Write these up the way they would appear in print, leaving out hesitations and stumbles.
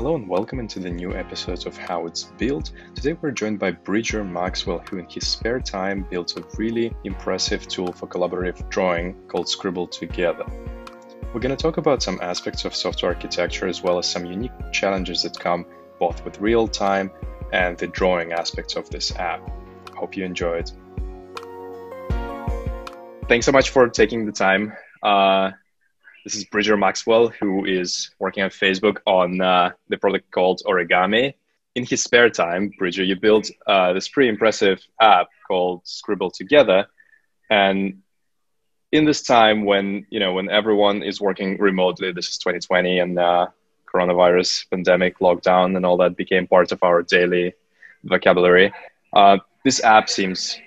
Hello and welcome into the new episode of How It's Built. Today we're joined by Bridger Maxwell, who in his spare time built a really impressive tool for collaborative drawing called Scribble Together. We're going to talk about some aspects of software architecture as well as some unique challenges that come both with real-time and the drawing aspects of this app. Hope you enjoy it. Thanks so much for taking the time. This is Bridger Maxwell, who is working at Facebook on the product called Origami. In his spare time, Bridger, you built this pretty impressive app called Scribble Together. And in this time when, when everyone is working remotely, this is 2020 and coronavirus, pandemic, lockdown, and all that became part of our daily vocabulary. This app seems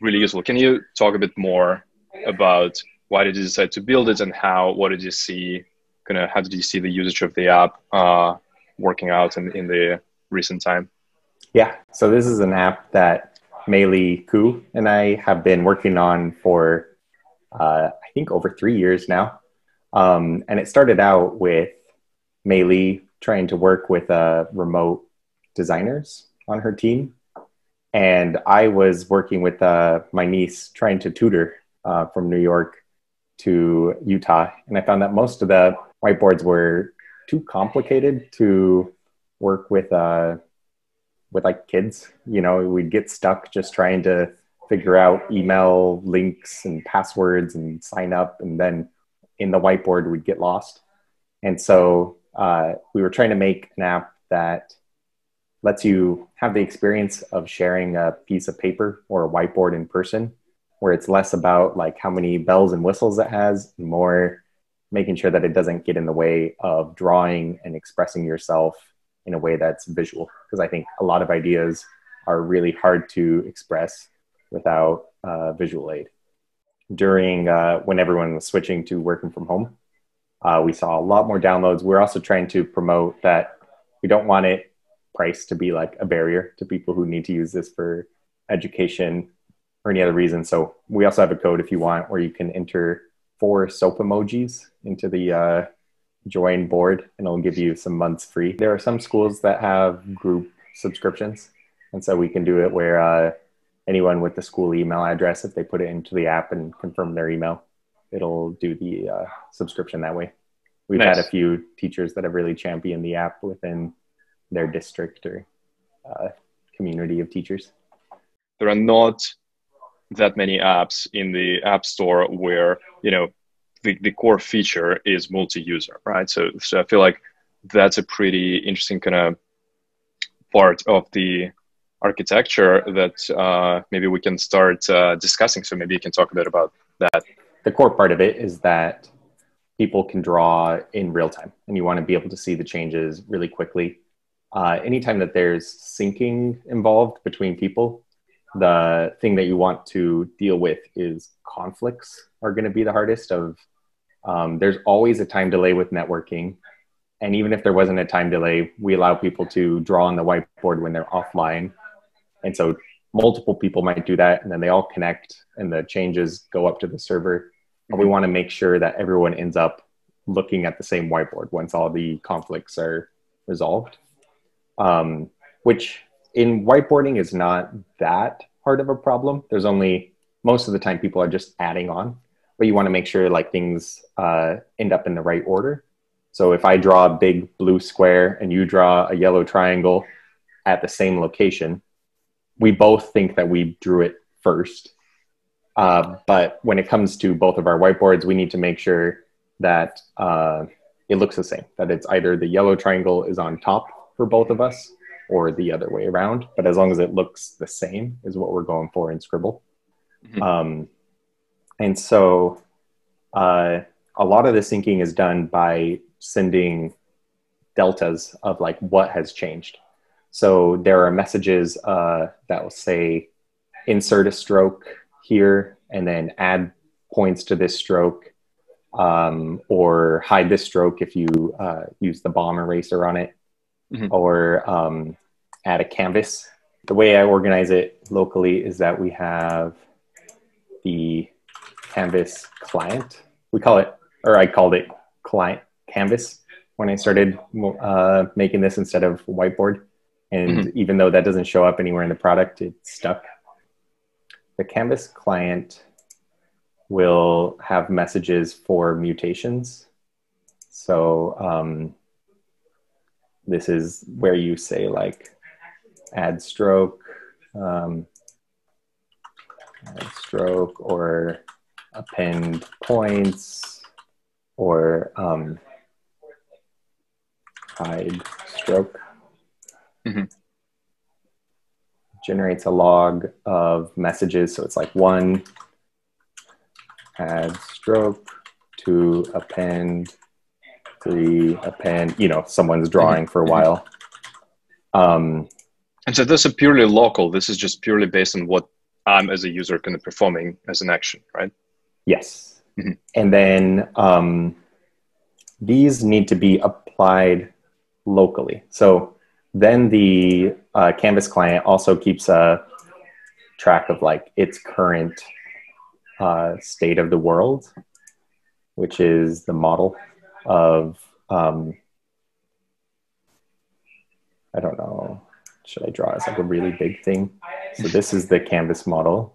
really useful. Can you talk a bit more about why did you decide to build it, and how did you see the usage of the app working out in the recent time? Yeah, so this is an app that Meili Ku and I have been working on for I think over 3 years now, and it started out with Meili trying to work with remote designers on her team, and I was working with my niece trying to tutor from New York to Utah, and I found that most of the whiteboards were too complicated to work with like kids. We'd get stuck just trying to figure out email links and passwords and sign up, and then in the whiteboard we'd get lost. And so we were trying to make an app that lets you have the experience of sharing a piece of paper or a whiteboard in person, where it's less about like how many bells and whistles it has, and more making sure that it doesn't get in the way of drawing and expressing yourself in a way that's visual. Because I think a lot of ideas are really hard to express without visual aid. During when everyone was switching to working from home, we saw a lot more downloads. We're also trying to promote that we don't want it priced to be like a barrier to people who need to use this for education or any other reason. So we also have a code if you want where you can enter 4 soap emojis into the join board, and it'll give you some months free. There are some schools that have group subscriptions, and so we can do it where anyone with the school email address, if they put it into the app and confirm their email, it'll do the subscription that way. We've Nice. Had a few teachers that have really championed the app within their district or community of teachers. There are not that many apps in the App Store where the core feature is multi-user, right? So I feel like that's a pretty interesting kind of part of the architecture that maybe we can start discussing. So maybe you can talk a bit about that. The core part of it is that people can draw in real time, and you want to be able to see the changes really quickly. Anytime that there's syncing involved between people, the thing that you want to deal with is conflicts are going to be the hardest of. There's always a time delay with networking. And even if there wasn't a time delay, we allow people to draw on the whiteboard when they're offline. And so multiple people might do that, and then they all connect and the changes go up to the server. And we want to make sure that everyone ends up looking at the same whiteboard once all the conflicts are resolved, which in whiteboarding is not that hard of a problem. There's only, most of the time people are just adding on, but you want to make sure like things end up in the right order. So if I draw a big blue square and you draw a yellow triangle at the same location, we both think that we drew it first. But when it comes to both of our whiteboards, we need to make sure that it looks the same, that it's either the yellow triangle is on top for both of us or the other way around, but as long as it looks the same is what we're going for in Scribble. Mm-hmm. And so a lot of the syncing is done by sending deltas of like what has changed. So there are messages that will say, insert a stroke here and then add points to this stroke, or hide this stroke if you use the bomb eraser on it. Mm-hmm. Or add a canvas. The way I organize it locally is that we have the canvas client. I called it client canvas when I started making this instead of whiteboard. And even though that doesn't show up anywhere in the product, it stuck. The Canvas client will have messages for mutations. So this is where you say like add stroke, or append points, or hide stroke. Generates a log of messages. So it's like one, add stroke, two, append, three, append, you know, someone's drawing for a while. And so this is purely local. This is just purely based on what I'm as a user kind of performing as an action, right? Yes. And then these need to be applied locally. So then the Canvas client also keeps a track of like its current state of the world, which is the model of, I don't know, should I draw as like a really big thing? So this is the Canvas model.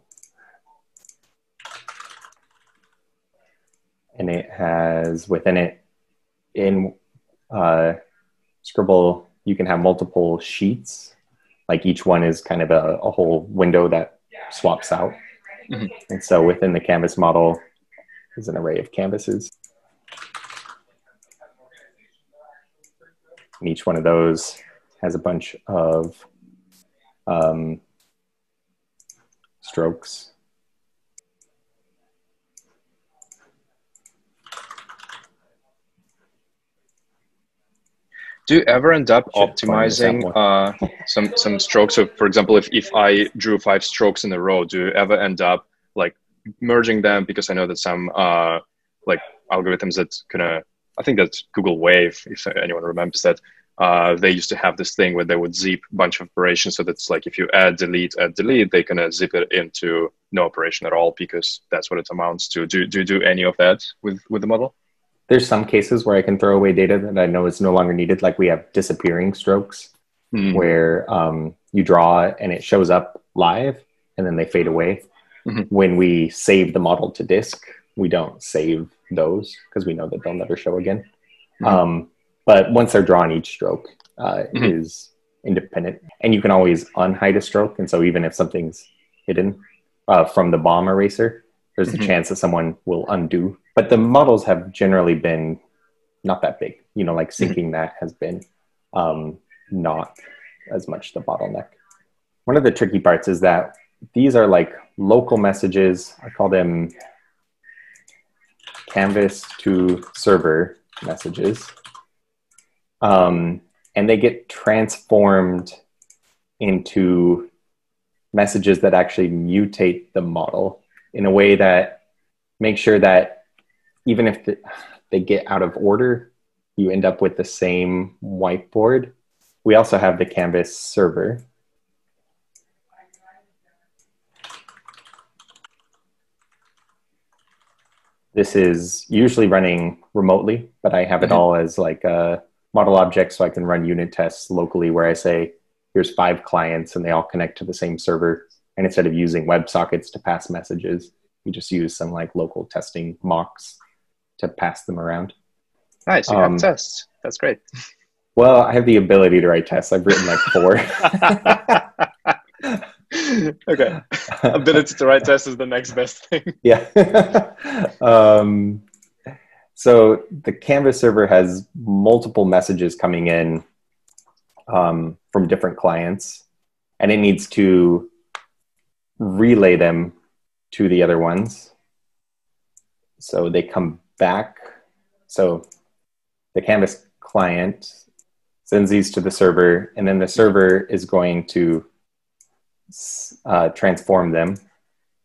And it has within it, in Scribble, you can have multiple sheets. Like each one is kind of a whole window that swaps out. And so within the Canvas model is an array of canvases. And each one of those has a bunch of strokes. Do you ever end up optimizing some strokes? So for example, if I drew 5 strokes in a row, do you ever end up like merging them? Because I know that some like algorithms that kind of, I think that's Google Wave, if anyone remembers that, they used to have this thing where they would zip a bunch of operations. So that's like if you add, delete, they kind of zip it into no operation at all because that's what it amounts to. Do you do any of that with the model? There's some cases where I can throw away data that I know is no longer needed. Like we have disappearing strokes where you draw and it shows up live and then they fade away. When we save the model to disk, we don't save those because we know that they'll never show again. But once they're drawn, each stroke is independent. And you can always unhide a stroke. And so even if something's hidden from the bomb eraser, there's a chance that someone will undo. But the models have generally been not that big. You know, like syncing that has been not as much the bottleneck. One of the tricky parts is that these are like local messages. I call them Canvas to server messages. And they get transformed into messages that actually mutate the model in a way that makes sure that even if they get out of order, you end up with the same whiteboard. We also have the Canvas server. This is usually running remotely, but I have it all as like a model object so I can run unit tests locally where I say, here's 5 clients and they all connect to the same server. And instead of using WebSockets to pass messages, you just use some like local testing mocks to pass them around. Nice, you have tests. That's great. Well, I have the ability to write tests. I've written like 4. Okay. Ability to write tests is the next best thing. Yeah. So the Canvas server has multiple messages coming in from different clients, and it needs to relay them to the other ones. So they come back. So the Canvas client sends these to the server, and then the server is going to transform them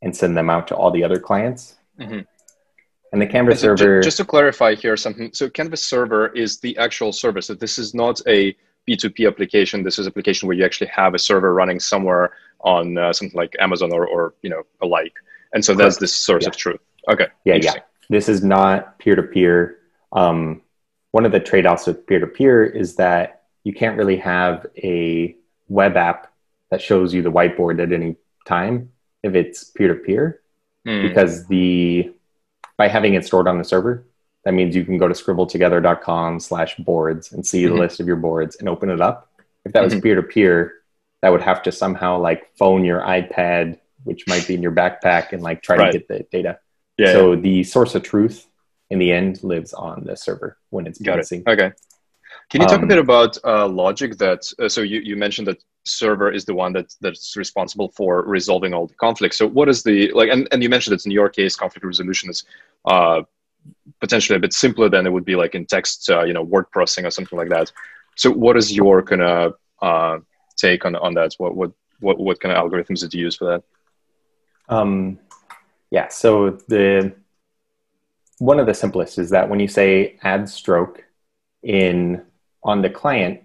and send them out to all the other clients. And the Canvas server... Just to clarify here something. So Canvas server is the actual server. So this is not a P2P application. This is an application where you actually have a server running somewhere on something like Amazon or you know, alike. And so that's the source of truth. Okay. Yeah. This is not peer-to-peer. one of the trade-offs with peer-to-peer is that you can't really have a web app that shows you the whiteboard at any time if it's peer-to-peer, because by having it stored on the server, that means you can go to scribbletogether.com/boards and see the list of your boards and open it up. If that was peer-to-peer, that would have to somehow like phone your iPad, which might be in your backpack, and like try to get the data. Yeah, so the source of truth in the end lives on the server when it's bouncing. Okay. Can you talk a bit about logic that, so you mentioned that server is the one that's responsible for resolving all the conflicts. So what is the, like, and you mentioned that in your case, conflict resolution is potentially a bit simpler than it would be like in text, you know, word processing or something like that. So what is your kind of take on that? What kind of algorithms did you use for that? Yeah, so one of the simplest is that when you say add stroke on the client,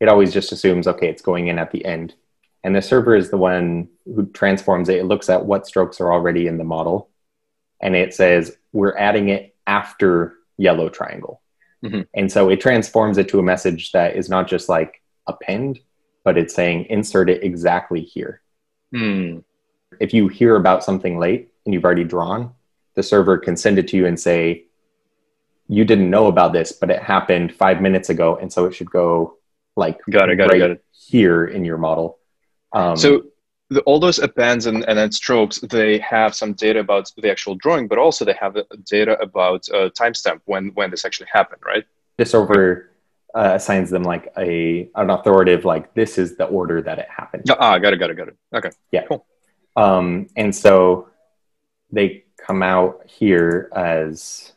it always just assumes, okay, it's going in at the end. And the server is the one who transforms it. It looks at what strokes are already in the model. And it says, we're adding it after yellow triangle. And so it transforms it to a message that is not just like append, but it's saying insert it exactly here. If you hear about something late and you've already drawn, the server can send it to you and say, you didn't know about this, but it happened 5 minutes ago. And so it should go like got it here in your model. So all those appends and strokes, they have some data about the actual drawing, but also they have data about timestamp when this actually happened, right? The server assigns them like an authoritative, like this is the order that it happened. Ah, got it. Okay, yeah, cool. And so they come out here as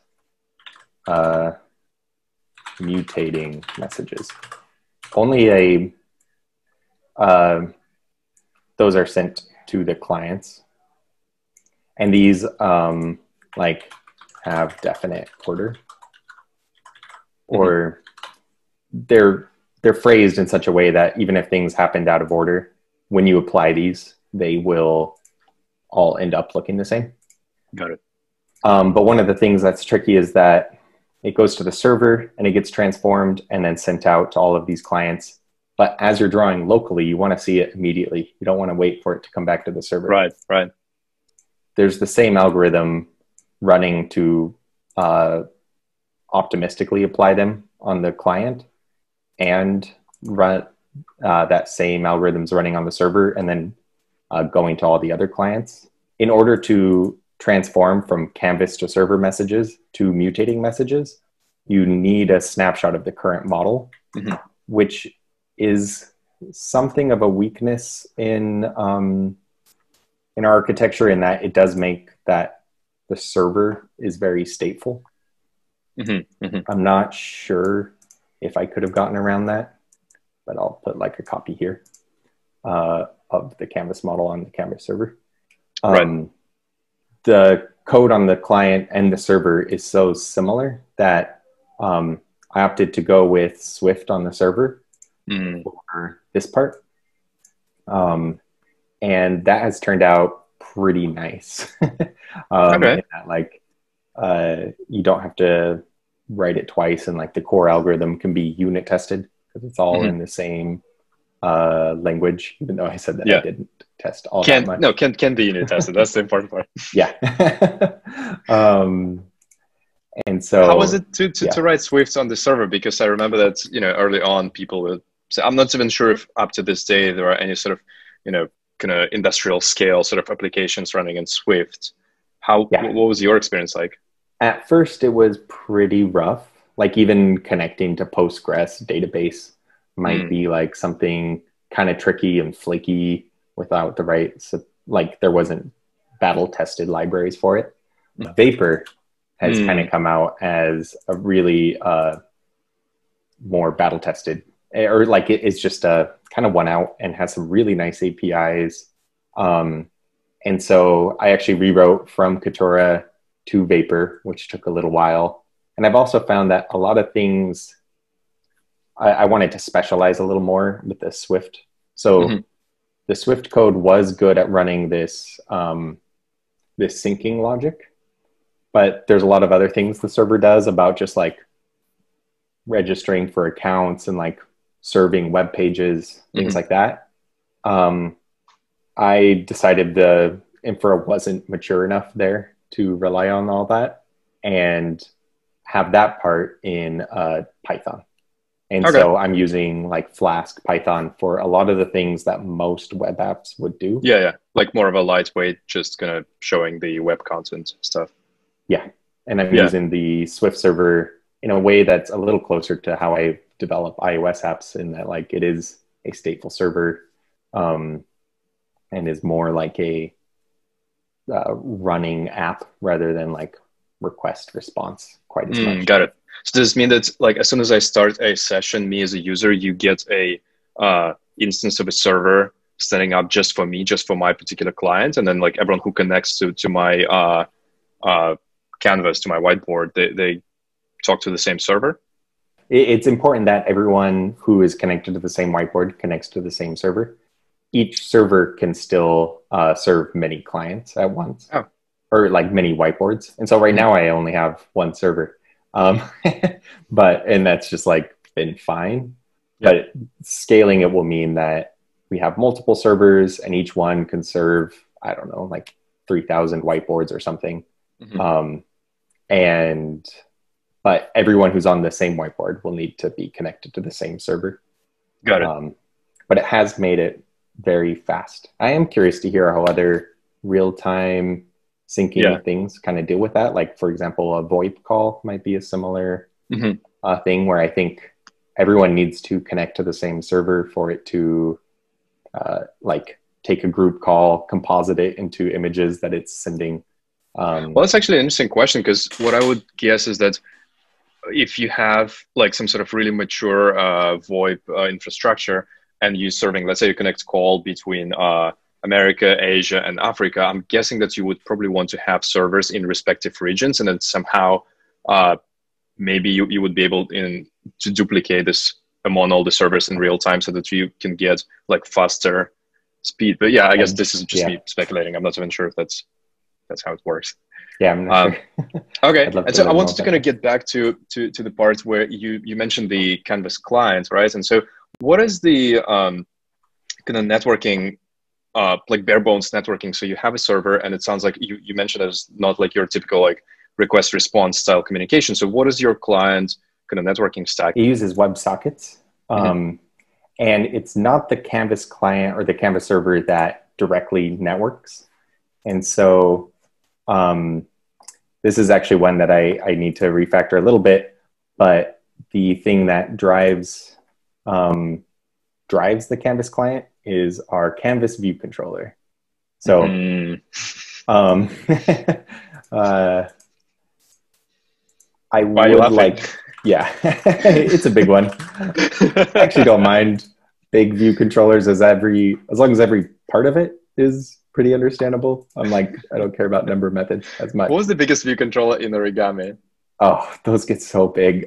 mutating messages. Only those are sent to the clients, and these like have definite order, or they're phrased in such a way that even if things happened out of order, when you apply these, they will all end up looking the same. Got it. But one of the things that's tricky is that it goes to the server and it gets transformed and then sent out to all of these clients. But as you're drawing locally, you want to see it immediately. You don't want to wait for it to come back to the server. Right, right. There's the same algorithm running to optimistically apply them on the client, and that same algorithm's running on the server and then going to all the other clients. In order to transform from canvas to server messages to mutating messages, you need a snapshot of the current model, which is something of a weakness in our architecture, in that it does make that the server is very stateful. I'm not sure if I could have gotten around that, but I'll put like a copy here of the canvas model on the canvas server. The code on the client and the server is so similar that I opted to go with Swift on the server for this part, and that has turned out pretty nice. Okay. That, like you don't have to write it twice, and like the core algorithm can be unit tested because it's all in the same language. Even though I said that I didn't test all that much. No, can be unit tested. That's the important part. Yeah. And so how was it to write Swift on the server? Because I remember that, you know, early on people would say, I'm not even sure if up to this day there are any sort of, you know, kind of industrial scale sort of applications running in Swift. What was your experience like? At first it was pretty rough. Like even connecting to Postgres database might be like something kind of tricky and flaky without the right, like there wasn't battle tested libraries for it. Vapor has kind of come out as a really more battle-tested, or like it's just a kind of one out and has some really nice APIs. And so I actually rewrote from Katora to Vapor, which took a little while. And I've also found that a lot of things, I wanted to specialize a little more with the Swift. So the Swift code was good at running this, this syncing logic. But there's a lot of other things the server does about just like registering for accounts and like serving web pages, things like that. I decided the infra wasn't mature enough there to rely on all that and have that part in Python. And so I'm using like Flask Python for a lot of the things that most web apps would do. Yeah. Like more of a lightweight, just kind of showing the web content stuff. Yeah. And I'm using the Swift server in a way that's a little closer to how I develop iOS apps, in that like it is a stateful server and is more like a running app rather than like request response quite as much. Got it. So does this mean that like as soon as I start a session, me as a user, you get a instance of a server standing up just for me, just for my particular client, and then like everyone who connects to my canvas, to my whiteboard, they talk to the same server? It's important that everyone who is connected to the same whiteboard connects to the same server. Each server can still serve many clients at once, or like many whiteboards. And so right now I only have one server. And that's just like been fine. But scaling it will mean that we have multiple servers and each one can serve, I don't know, like 3,000 whiteboards or something. But everyone who's on the same whiteboard will need to be connected to the same server. Got it. But it has made it very fast. I am curious to hear how other real-time syncing things kind of deal with that. Like, for example, a VoIP call might be a similar thing where I think everyone needs to connect to the same server for it to, like, take a group call, composite it into images that it's sending. Well, that's actually an interesting question, because what I would guess is that if you have like some sort of really mature VoIP infrastructure and you're serving, let's say you connect call between America, Asia, and Africa, I'm guessing that you would probably want to have servers in respective regions, and then somehow maybe you would be able to duplicate this among all the servers in real time so that you can get like faster speed. But yeah, I guess this is just me speculating. I'm not even sure if that's how it works. Yeah, I'm not sure. Okay, and so I wanted to kind of get back to the part where you mentioned the Canvas client, right? And so what is the kind of networking, like bare bones networking? So you have a server, and it sounds like you mentioned it's not like your typical like request response style communication. So what is your client kind of networking stack? It uses WebSockets, and it's not the Canvas client or the Canvas server that directly networks. And so this is actually one that I need to refactor a little bit, but the thing that drives the Canvas client is our Canvas view controller. So I would like, it's a big one. I actually don't mind big view controllers as long as every part of it is pretty understandable. I'm like, I don't care about number methods as much. What was the biggest view controller in Origami? Oh, those get so big.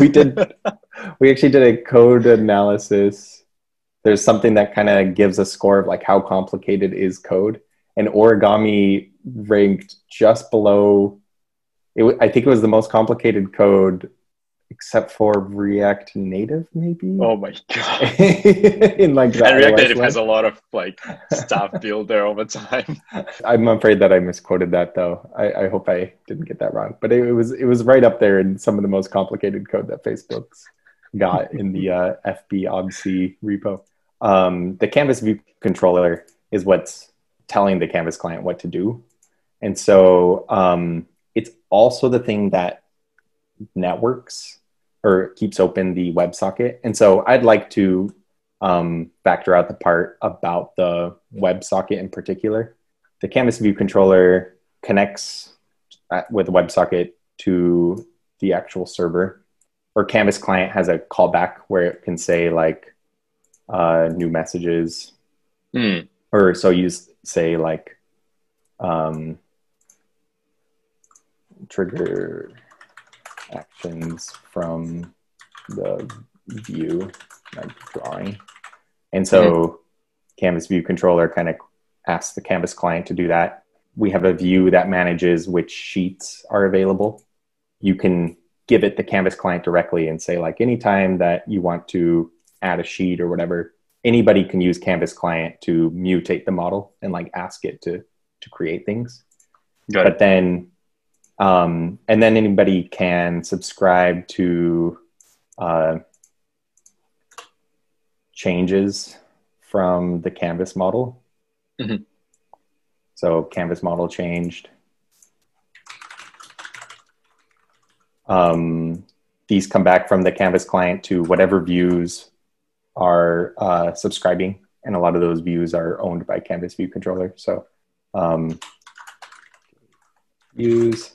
We actually did a code analysis. There's something that kind of gives a score of like how complicated is code, and Origami ranked just below. I think it was the most complicated code, except for React Native, maybe. Oh my god! In like that, and React Native has a lot of like stuff built there over time. I'm afraid that I misquoted that, though. I hope I didn't get that wrong. But it was right up there in some of the most complicated code that Facebook's got in the FBOBC repo. The Canvas view controller is what's telling the Canvas client what to do, and so it's also the thing that networks or keeps open the WebSocket. And so I'd like to factor out the part about the WebSocket in particular. The Canvas view controller connects with WebSocket to the actual server, or Canvas client has a callback where it can say like new messages, or so you say like trigger actions from the view, like drawing. And so Canvas view controller kind of asks the Canvas client to do that. We have a view that manages which sheets are available. You can give it the Canvas client directly and say, like, anytime that you want to add a sheet or whatever, anybody can use Canvas client to mutate the model and like ask it to create things. Got it. But then, and then anybody can subscribe to changes from the Canvas model. Mm-hmm. So Canvas model changed. These come back from the Canvas client to whatever views are subscribing, and a lot of those views are owned by Canvas view controller. So views,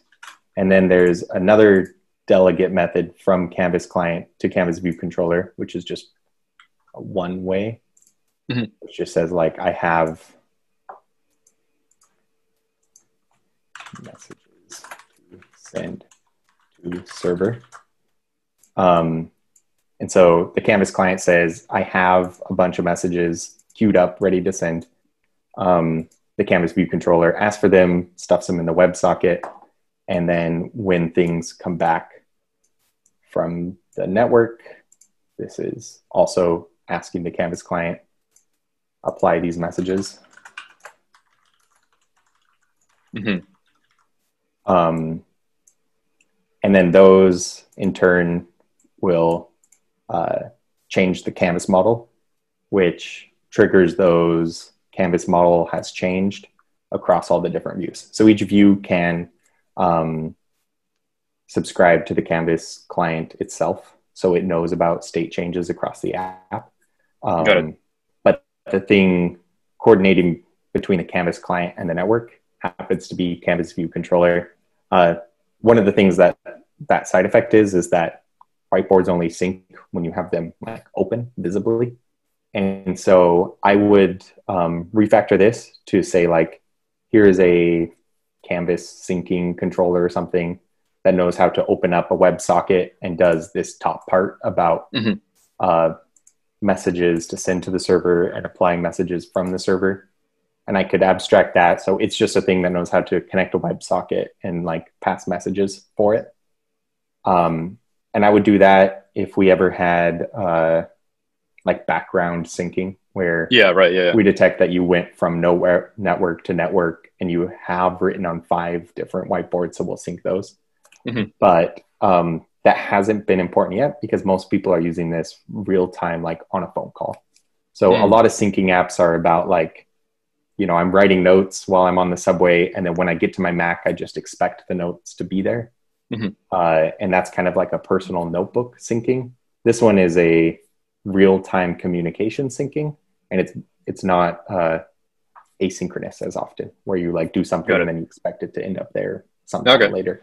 and then there's another delegate method from Canvas client to Canvas view controller, which is just one way. Mm-hmm. It just says like, I have messages to send to server. And so the Canvas client says, I have a bunch of messages queued up, ready to send. The Canvas view controller asks for them, stuffs them in the WebSocket. And then when things come back from the network, this is also asking the Canvas client, apply these messages. Mm-hmm. And then those in turn will change the Canvas model, which triggers those Canvas model has changed across all the different views. So each view can subscribe to the Canvas client itself, so it knows about state changes across the app. Got it. But the thing coordinating between the Canvas client and the network happens to be Canvas view controller. One of the things that that side effect is that whiteboards only sync when you have them like open visibly. And so I would refactor this to say like, here is a Canvas syncing controller or something that knows how to open up a WebSocket and does this top part about mm-hmm. Messages to send to the server and applying messages from the server. And I could abstract that. So it's just a thing that knows how to connect a WebSocket and like pass messages for it. And I would do that if we ever had like background syncing, where yeah, right, yeah, yeah. we detect that you went from nowhere network to network and you have written on 5 different whiteboards, so we'll sync those. Mm-hmm. But that hasn't been important yet because most people are using this real time, like on a phone call. So mm. a lot of syncing apps are about like, you know, I'm writing notes while I'm on the subway, and then when I get to my Mac, I just expect the notes to be there. Mm-hmm. And that's kind of like a personal notebook syncing. This one is a real-time communication syncing, and it's not asynchronous as often, where you like do something and then you expect it to end up there sometime okay. later.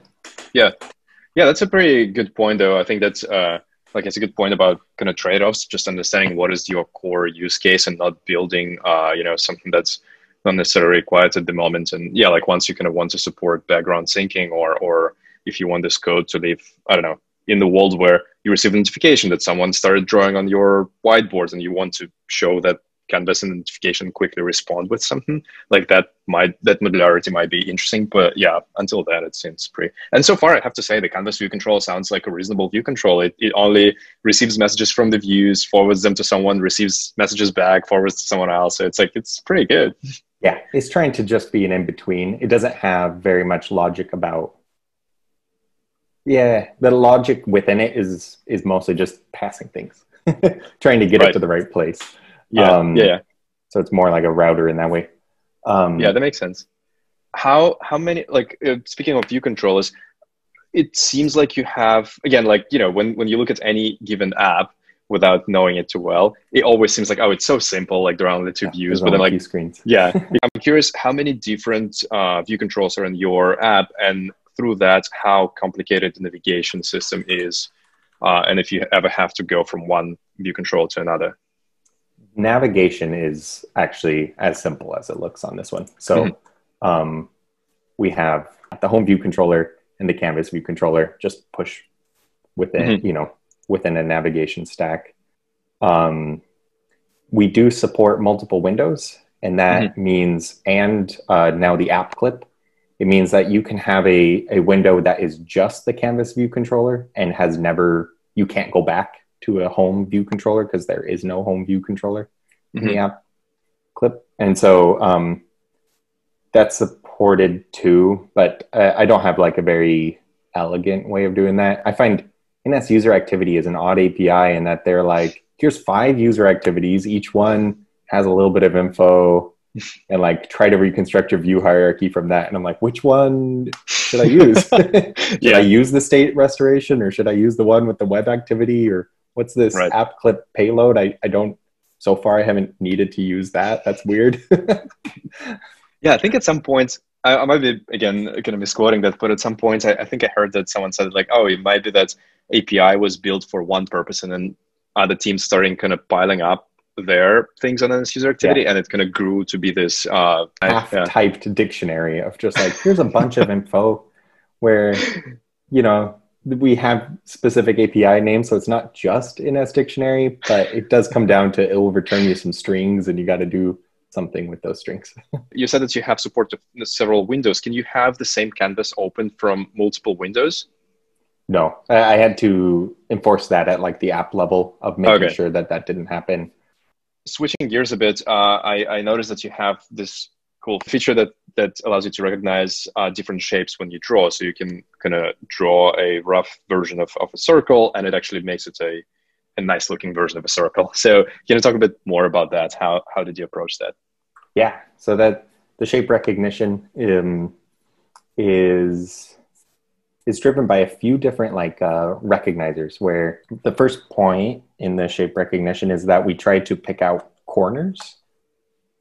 Yeah, yeah, that's a pretty good point, though. I think that's like it's a good point about kind of trade-offs. Just understanding what is your core use case and not building, you know, something that's not necessarily required at the moment. And yeah, like once you kind of want to support background syncing, or if you want this code to live, I don't know, in the world where you receive a notification that someone started drawing on your whiteboard and you want to show that Canvas and notification quickly respond with something, like that modularity might be interesting. But yeah, until then, it seems pretty. And so far, I have to say the Canvas view control sounds like a reasonable view control. It only receives messages from the views, forwards them to someone, receives messages back, forwards to someone else. So it's like, it's pretty good. Yeah, it's trying to just be an in-between. It doesn't have very much logic about yeah, the logic within it is mostly just passing things, trying to get right. it to the right place. Yeah, yeah. So it's more like a router in that way. Yeah, that makes sense. How many, like, speaking of view controllers, it seems like you have, again, like, you know, when you look at any given app without knowing it too well, it always seems like, oh, it's so simple, like there are only 2 views, but then like, screens. Yeah, I'm curious how many different view controls are in your app, and through that, how complicated the navigation system is, and if you ever have to go from one view control to another. Navigation is actually as simple as it looks on this one. So mm-hmm. We have the home view controller and the Canvas view controller just push within, mm-hmm. you know, within a navigation stack. We do support multiple windows, and that mm-hmm. means, and now the app clip It means that you can have a window that is just the canvas view controller and has never, you can't go back to a home view controller because there is no home view controller in the app clip. And so that's supported too, but I don't have like a very elegant way of doing that. I find NS user activity is an odd API in that they're like, here's 5 user activities. Each one has a little bit of info and like try to reconstruct your view hierarchy from that. And I'm like, which one should I use? Should I use the state restoration or should I use the one with the web activity or what's this app clip payload? I don't, so far I haven't needed to use that. That's weird. Yeah, I think at some points, I might be, again, kind of misquoting that, but at some points, I think I heard that someone said like, oh, it might be that API was built for one purpose and then other teams starting kind of piling up their things on this user activity, and it kind of grew to be this half-typed dictionary of just like, here's a bunch of info where, you know, we have specific API names, so it's not just NS dictionary, but it does come down to it will return you some strings, and you got to do something with those strings. You said that you have support to several windows. Can you have the same canvas open from multiple windows? No, I had to enforce that at like the app level of making sure that that didn't happen. Switching gears a bit, I noticed that you have this cool feature that allows you to recognize different shapes when you draw. So you can kind of draw a rough version of a circle, and it actually makes it a nice looking version of a circle. So can you talk a bit more about that? How did you approach that? Yeah, so that the shape recognition is driven by a few different like recognizers, where the first point in the shape recognition is that we try to pick out corners.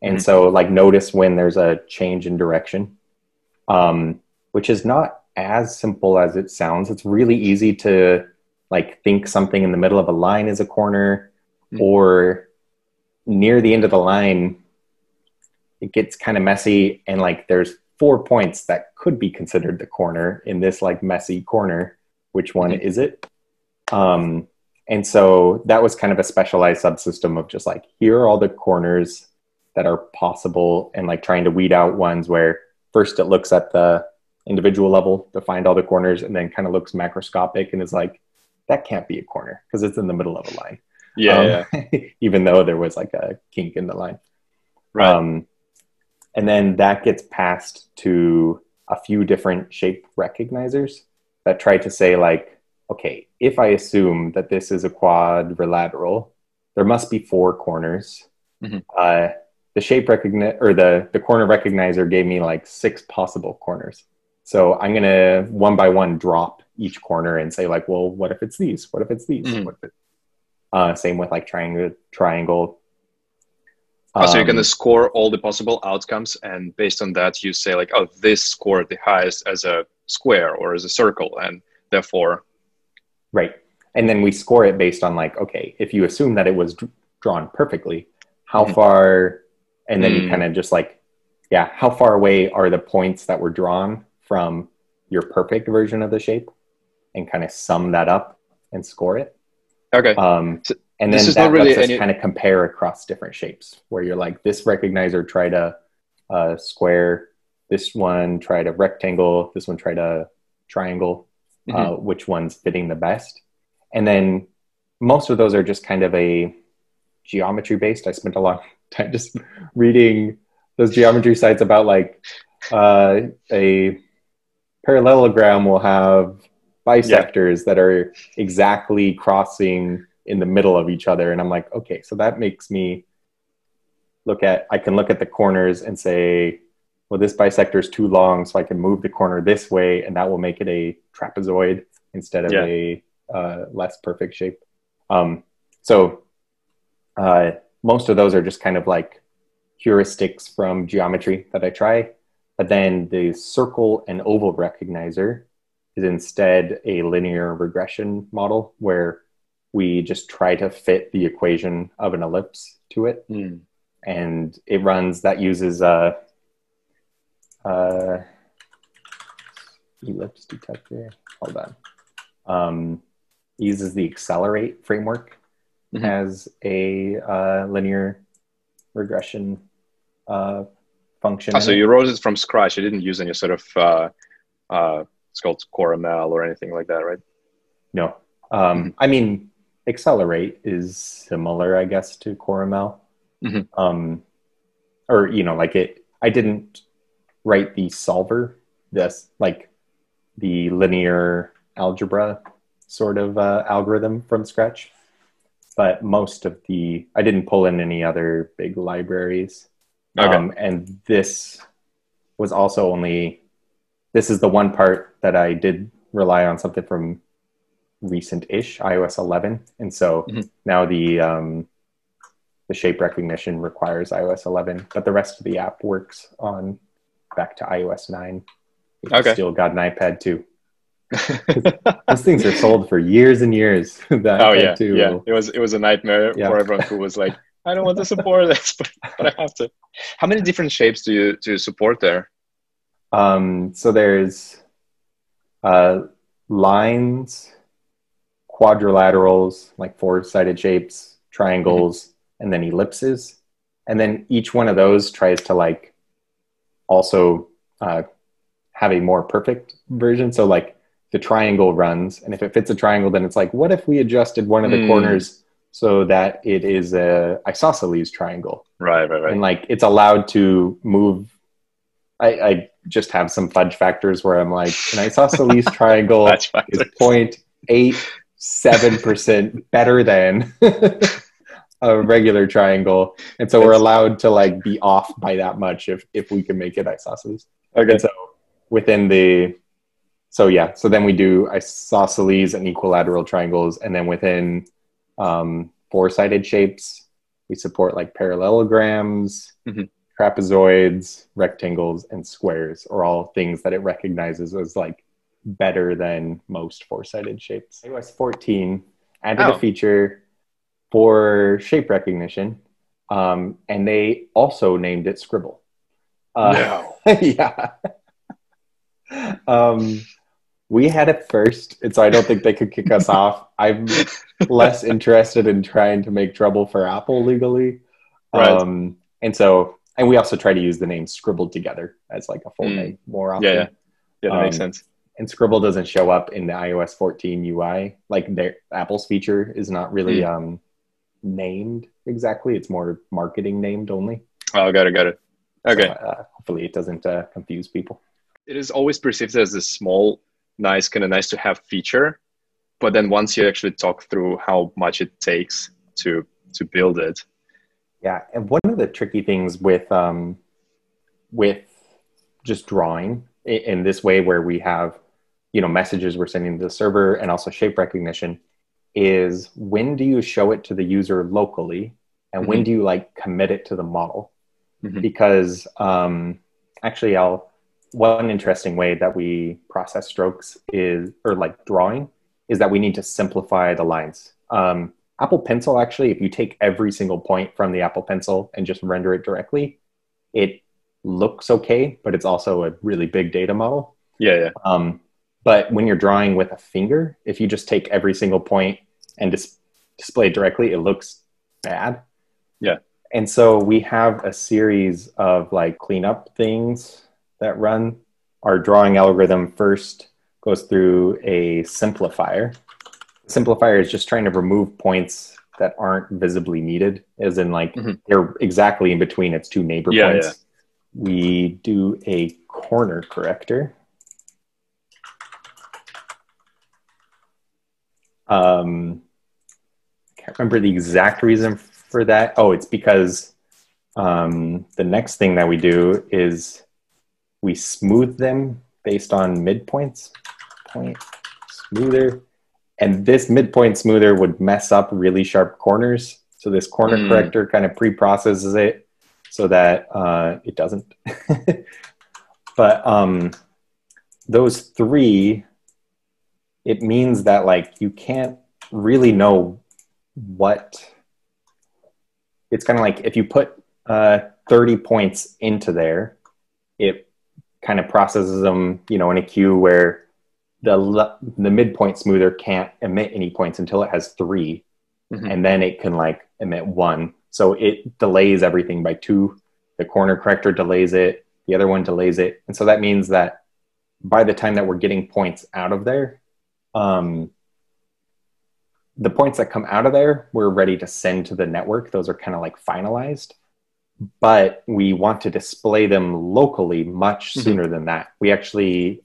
And so like notice when there's a change in direction, which is not as simple as it sounds. It's really easy to like think something in the middle of a line is a corner, or near the end of the line, it gets kind of messy and like there's 4 points that could be considered the corner in this like messy corner. Which one is it? And so that was kind of a specialized subsystem of just like, here are all the corners that are possible, and like trying to weed out ones where first it looks at the individual level to find all the corners and then kind of looks macroscopic and is like, that can't be a corner because it's in the middle of a line. Even though there was like a kink in the line. And then that gets passed to a few different shape recognizers that try to say like, okay, if I assume that this is a quadrilateral, there must be 4 corners. The shape recognizer or the corner recognizer gave me like 6 possible corners. So I'm going to one by one drop each corner and say like, well, what if it's these? What if it's these? What if it, same with like triangle. So you're going to score all the possible outcomes, and based on that, you say like, oh, this scored the highest as a square or as a circle, and therefore... Right. And then we score it based on like, okay, if you assume that it was drawn perfectly, how far... And then you kind of just like, yeah, how far away are the points that were drawn from your perfect version of the shape, and kind of sum that up and score it. Okay. So and then that lets us kind of compare across different shapes, where you're like, this recognizer tried a square, this one tried a rectangle, this one tried a triangle, which one's fitting the best. And then most of those are just kind of a geometry based. I spent a lot of time just reading those geometry sites about like a parallelogram will have bisectors that are exactly crossing in the middle of each other. And I'm like, okay, so that makes me look at, I can look at the corners and say, well, this bisector is too long, so I can move the corner this way, and that will make it a trapezoid instead of a less perfect shape. So most of those are just kind of like heuristics from geometry that I try. But then the circle and oval recognizer is instead a linear regression model, where we just try to fit the equation of an ellipse to it. And it runs, that uses a ellipse detector, hold on. Uses the Accelerate framework as a linear regression function. Oh, so you wrote it from scratch. You didn't use any sort of it's called Core ML or anything like that, right? No. I mean, Accelerate is similar, I guess, to Core ML. Mm-hmm. Or, you know, like I didn't write the solver, like the linear algebra sort of algorithm from scratch. But most of the, I didn't pull in any other big libraries. Okay. And this was also only, this is the one part that I did rely on something from recent-ish, iOS 11. And so mm-hmm. now the shape recognition requires iOS 11, but the rest of the app works on back to iOS 9. It's okay. Still got an iPad too. Those things are sold for years and years. That oh yeah, too. Yeah. It was a nightmare yeah. for everyone who was like, I don't want to support this, but I have to. How many different shapes do you support there? So there's lines, quadrilaterals, like four-sided shapes, triangles, mm-hmm. and then ellipses, and then each one of those tries to like also have a more perfect version. So like. The triangle runs, and if it fits a triangle, then it's like, what if we adjusted one of the corners so that it is a isosceles triangle? Right. And like, it's allowed to move. I just have some fudge factors where I'm like, an isosceles triangle is 0.87% better than a regular triangle, and so we're allowed to like be off by that much if we can make it isosceles. Okay, and so within the so yeah, so then we do isosceles and equilateral triangles, and then within four-sided shapes, we support like parallelograms, mm-hmm. trapezoids, rectangles, and squares are all things that it recognizes as like better than most four-sided shapes. iOS 14 added a feature for shape recognition, and they also named it Scribble. No. yeah. We had it first, and so I don't think they could kick us off. I'm less interested in trying to make trouble for Apple legally. Right. And we also try to use the name Scribble Together as like a full name more often. Yeah, that makes sense. And Scribble doesn't show up in the iOS 14 UI. Like Apple's feature is not really named exactly. It's more marketing named only. Oh, got it. Okay. So, hopefully it doesn't confuse people. It is always perceived as this small, nice to have feature, but then once you actually talk through how much it takes to build it. Yeah, and one of the tricky things with just drawing in this way, where we have, you know, messages we're sending to the server and also shape recognition, is when do you show it to the user locally, and mm-hmm. when do you like commit it to the model? Mm-hmm. Because actually, one interesting way that we process strokes drawing is that we need to simplify the lines. Apple Pencil, actually, if you take every single point from the Apple Pencil and just render it directly, it looks okay, but it's also a really big data model. Yeah. But when you're drawing with a finger, if you just take every single point and display it directly, it looks bad. Yeah. And so we have a series of like cleanup things that run. Our drawing algorithm first goes through a simplifier. The simplifier is just trying to remove points that aren't visibly needed, as in like mm-hmm. they're exactly in between its two neighbor points. Yeah. We do a corner corrector. I can't remember the exact reason for that. Oh, it's because the next thing that we do is we smooth them based on midpoints, point smoother. And this midpoint smoother would mess up really sharp corners. So this corner corrector kind of pre-processes it so that it doesn't. But those three, it means that like you can't really know what, it's kind of like if you put 30 points into there, it kind of processes them, you know, in a queue where the midpoint smoother can't emit any points until it has three, mm-hmm. and then it can like emit one. So it delays everything by two. The the corner corrector delays it, the other one delays it. And so that means that by the time that we're getting points out of there, the points that come out of there, we're ready to send to the network. Those are kind of like finalized, but we want to display them locally much sooner than that. We actually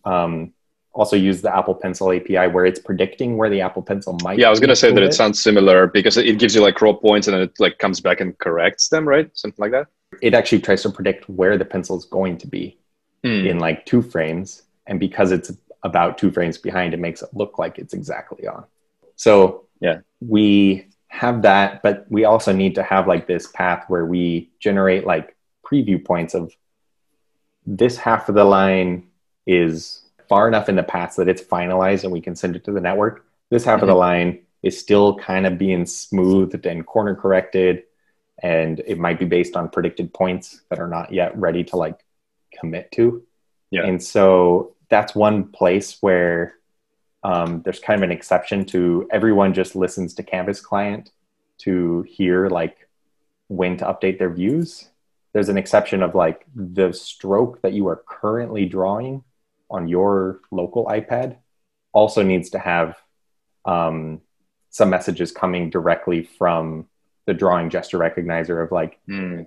also use the Apple Pencil API where it's predicting where the Apple Pencil might. Yeah, I was going to say that it sounds similar because it gives you like raw points and then it like comes back and corrects them, right? Something like that. It actually tries to predict where the pencil is going to be in like 2 frames. And because it's about 2 frames behind, it makes it look like it's exactly on. So yeah, we have that, but we also need to have like this path where we generate like preview points of this half of the line is far enough in the past that it's finalized and we can send it to the network. This half of the line is still kind of being smoothed and corner corrected. And it might be based on predicted points that are not yet ready to like commit to. Yeah. And so that's one place where there's kind of an exception to everyone just listens to Canvas client to hear like when to update their views. There's an exception of like the stroke that you are currently drawing on your local iPad also needs to have some messages coming directly from the drawing gesture recognizer of like,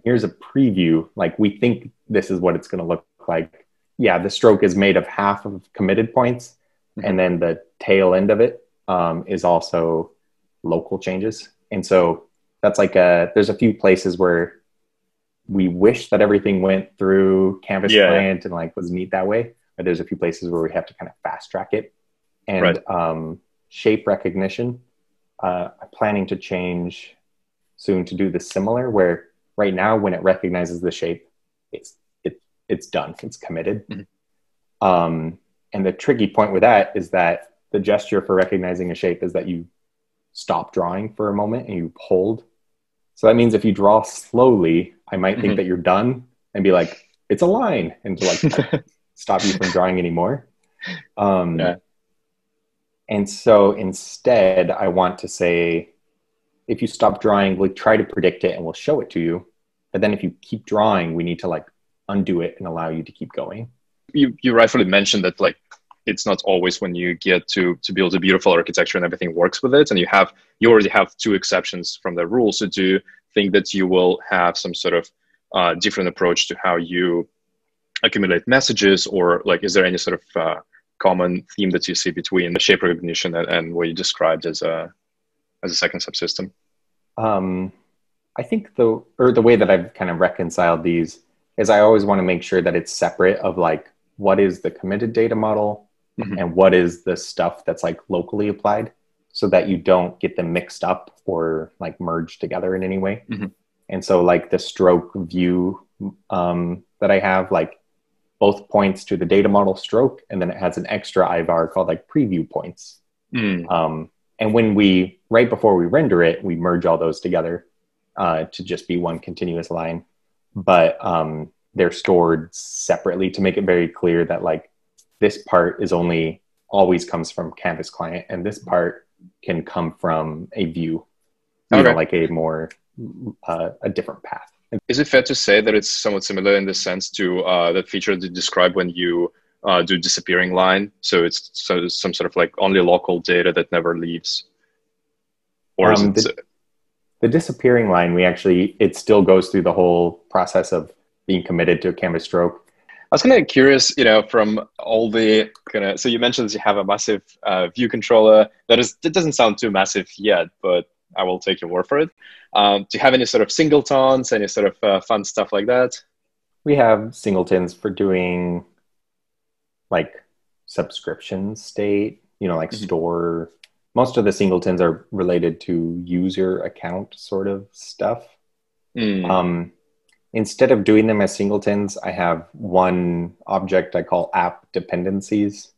here's a preview. Like we think this is what it's going to look like. Yeah, the stroke is made of half of committed points. And then the tail end of it is also local changes. And so that's like there's a few places where we wish that everything went through Canvas client and like was neat that way. But there's a few places where we have to kind of fast track it. And shape recognition, I'm planning to change soon to do the similar where right now when it recognizes the shape, it's done, it's committed. And the tricky point with that is that the gesture for recognizing a shape is that you stop drawing for a moment and you hold. So that means if you draw slowly, I might think that you're done and be like, it's a line, and to like stop you from drawing anymore. And so instead, I want to say, if you stop drawing, we'll try to predict it and we'll show it to you. But then if you keep drawing, we need to like undo it and allow you to keep going. You rightfully mentioned that like it's not always when you get to build a beautiful architecture and everything works with it, and you already have 2 exceptions from the rule. So do you think that you will have some sort of different approach to how you accumulate messages, or like is there any sort of common theme that you see between the shape recognition and what you described as a second subsystem? I think the way that I've kind of reconciled these is I always want to make sure that it's separate of like, what is the committed data model and what is the stuff that's like locally applied, so that you don't get them mixed up or like merged together in any way. And so like the stroke view that I have, like both points to the data model stroke, and then it has an extra IVAR called like preview points. And when we, right before we render it, we merge all those together to just be one continuous line. But they're stored separately to make it very clear that like this part is only always comes from Canvas client, and this part can come from a view, you know, like a more a different path. Is it fair to say that it's somewhat similar in the sense to that feature that you described when you do disappearing line? So it's some sort of like only local data that never leaves, or is it? The disappearing line, it still goes through the whole process of being committed to a canvas stroke. I was kind of curious, you know, from all the kind of, so you mentioned that you have a massive view controller. That doesn't sound too massive yet, but I will take your word for it. Do you have any sort of singletons, any sort of fun stuff like that? We have singletons for doing like subscription state, you know, like store. Most of the singletons are related to user account sort of stuff. Instead of doing them as singletons, I have one object I call app dependencies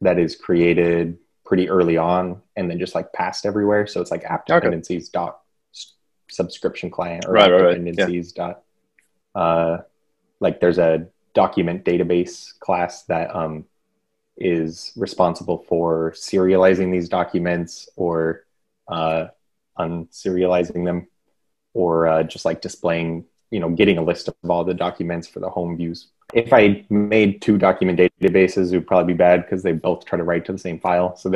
that is created pretty early on and then just like passed everywhere. So it's like app dependencies dot subscription client, or app dependencies dot like there's a document database class that is responsible for serializing these documents, or unserializing them, or just like displaying getting a list of all the documents for the home views. If I made two document databases, it would probably be bad because they both try to write to the same file. So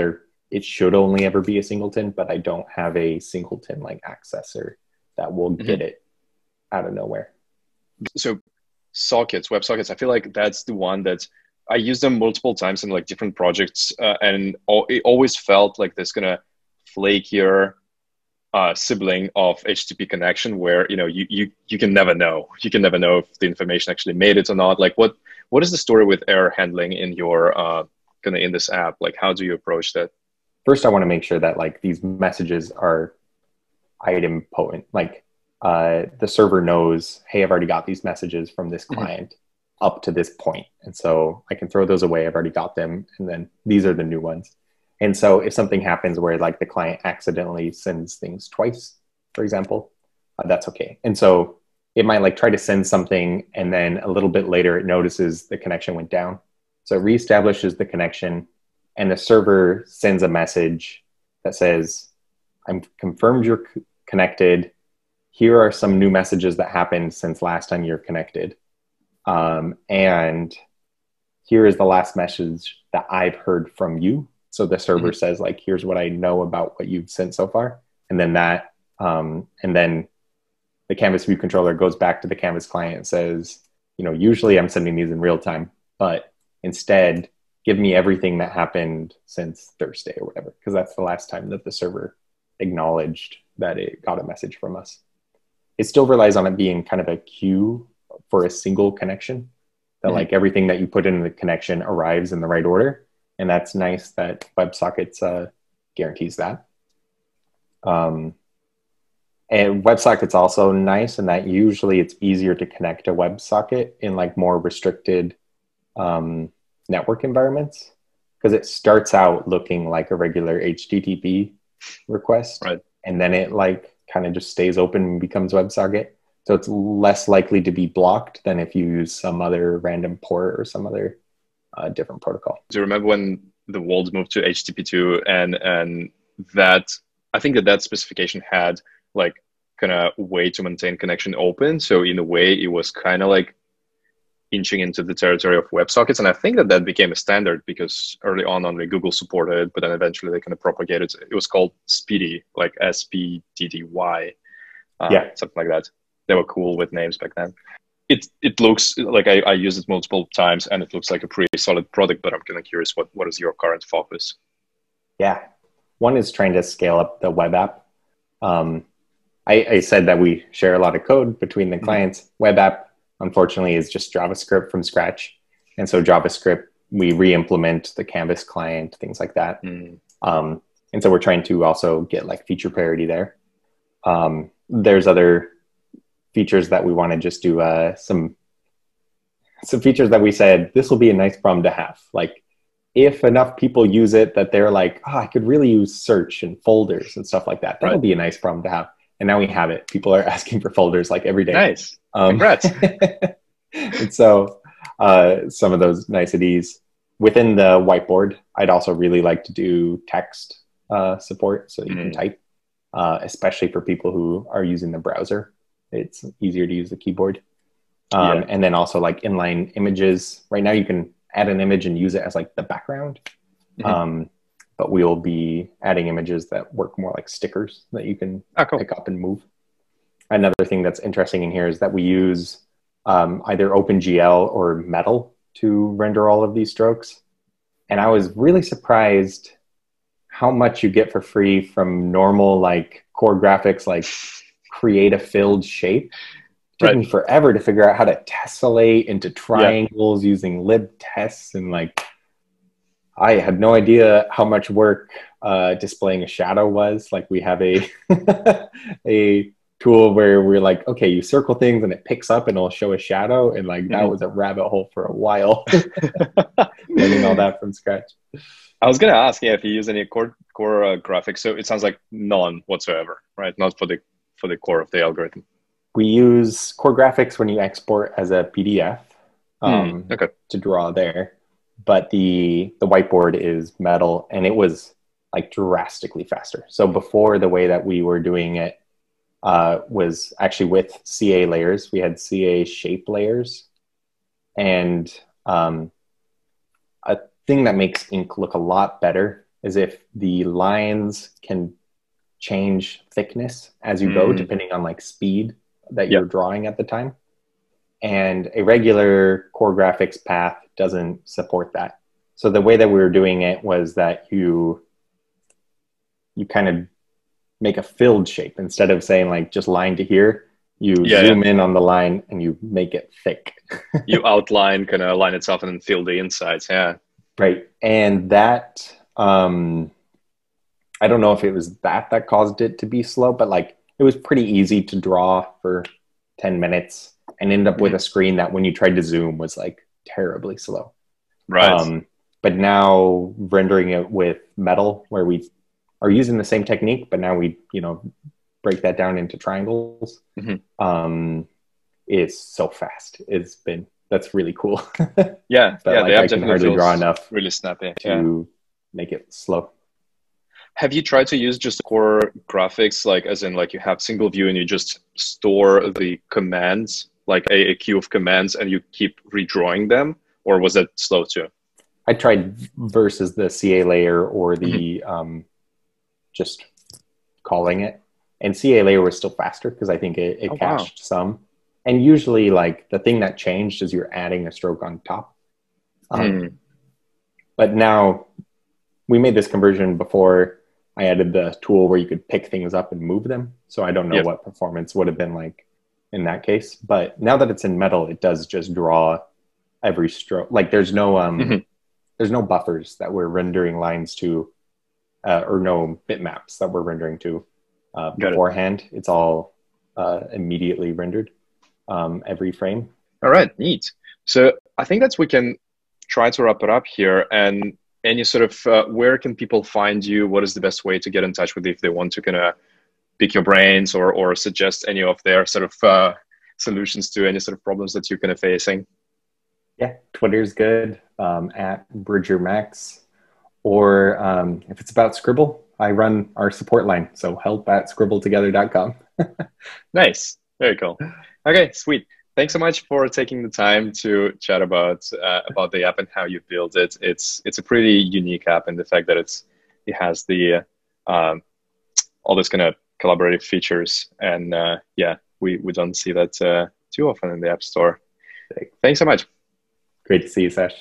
it should only ever be a singleton, but I don't have a singleton like accessor that will get it out of nowhere. So sockets, WebSockets, I feel like that's the one that I use them multiple times in like different projects. And it always felt like this kind of flakier sibling of HTTP connection where, you can never know. You can never know if the information actually made it or not. Like what is the story with error handling in your, in this app? Like how do you approach that? First, I want to make sure that like these messages are idempotent. Like the server knows, hey, I've already got these messages from this client up to this point. And so I can throw those away. I've already got them. And then these are the new ones. And so if something happens where like the client accidentally sends things twice, for example, that's okay. And so it might like try to send something and then a little bit later it notices the connection went down. So it reestablishes the connection and the server sends a message that says, I'm confirmed you're connected. Here are some new messages that happened since last time you're connected. And here is the last message that I've heard from you. So the server says like, here's what I know about what you've sent so far. And then that, and then the canvas view controller goes back to the canvas client and says, usually I'm sending these in real time, but instead give me everything that happened since Thursday or whatever, because that's the last time that the server acknowledged that it got a message from us. It still relies on it being kind of a queue for a single connection, that like everything that you put in the connection arrives in the right order. And that's nice that WebSockets guarantees that. And WebSockets also nice in that usually it's easier to connect a WebSocket in like more restricted network environments because it starts out looking like a regular HTTP request. Right. And then it like kind of just stays open and becomes WebSocket. So it's less likely to be blocked than if you use some other random port or some other different protocol. Do you remember when the world moved to HTTP2 and that, I think that specification had like kind of way to maintain connection open. So in a way it was kind of like inching into the territory of WebSockets. And I think that became a standard because early on only Google supported it, but then eventually they kind of propagated it. It was called SPDY, like S-P-D-D-Y, something like that. They were cool with names back then. It looks like I used it multiple times and it looks like a pretty solid product, but I'm kind of curious, what is your current focus? Yeah. One is trying to scale up the web app. I said that we share a lot of code between the clients. Web app, unfortunately, is just JavaScript from scratch. And so JavaScript, we re-implement the Canvas client, things like that. And so we're trying to also get like feature parity there. There's other features that we want to just do some features that we said, this will be a nice problem to have. Like if enough people use it that they're like, oh, I could really use search and folders and stuff like that. That'll be a nice problem to have. And now we have it. People are asking for folders like every day. Nice. Congrats. And so some of those niceties within the whiteboard, I'd also really like to do text support so you can type, especially for people who are using the browser. It's easier to use the keyboard. And then also like inline images. Right now you can add an image and use it as like the background. But we will be adding images that work more like stickers that you can pick up and move. Another thing that's interesting in here is that we use either OpenGL or Metal to render all of these strokes. And I was really surprised how much you get for free from normal like Core Graphics, like create a filled shape. It took me forever to figure out how to tessellate into triangles using libtess, and like I had no idea how much work displaying a shadow was. Like we have a a tool where we're like, okay, you circle things and it picks up and it'll show a shadow, and like that was a rabbit hole for a while. Learning all that from scratch. I was gonna ask if you use any core graphics. So it sounds like none whatsoever, right? Not for the core of the algorithm. We use Core Graphics when you export as a PDF to draw there. But the whiteboard is Metal, and it was like drastically faster. So before, the way that we were doing it was actually with CA layers. We had CA shape layers. And a thing that makes ink look a lot better is if the lines can change thickness as you go, depending on like speed that you're drawing at the time. And a regular Core Graphics path doesn't support that. So the way that we were doing it was that you kind of make a filled shape. Instead of saying like just line to here, you zoom in on the line and you make it thick. You outline, kind of align itself and then fill the insides. Yeah. Right. And that, I don't know if it was that caused it to be slow, but like it was pretty easy to draw for 10 minutes. And end up with a screen that when you tried to zoom was like terribly slow. Right. But now rendering it with Metal, where we are using the same technique, but now we, you know, break that down into triangles, is so fast. It's been, that's really cool. But like, I can hardly draw enough really snappy to make it slow. Have you tried to use just Core Graphics, like as in like you have single view and you just store the commands, like a queue of commands, and you keep redrawing them? Or was that slow too? I tried versus the CA layer or the just calling it. And CA layer was still faster because I think it cached some. And usually like the thing that changed is you're adding a stroke on top. But now we made this conversion before I added the tool where you could pick things up and move them. So I don't know what performance would have been like in that case. But now that it's in Metal, it does just draw every stroke. Like there's no buffers that we're rendering lines to, or no bitmaps that we're rendering to beforehand. It's all immediately rendered every frame. All right, neat. So I think that's we can try to wrap it up here. And any sort of, where can people find you? What is the best way to get in touch with you if they want to kind of pick your brains or suggest any of their sort of solutions to any sort of problems that you're kind of facing? Yeah, Twitter's good, at Bridger Max, or if it's about Scribble, I run our support line. So help@scribbletogether.com. Nice, very cool. Okay, sweet. Thanks so much for taking the time to chat about the app and how you built it. It's a pretty unique app, and the fact that it has the all this kind of collaborative features, and yeah, we don't see that too often in the App Store. Thanks so much. Great to see you, Sash.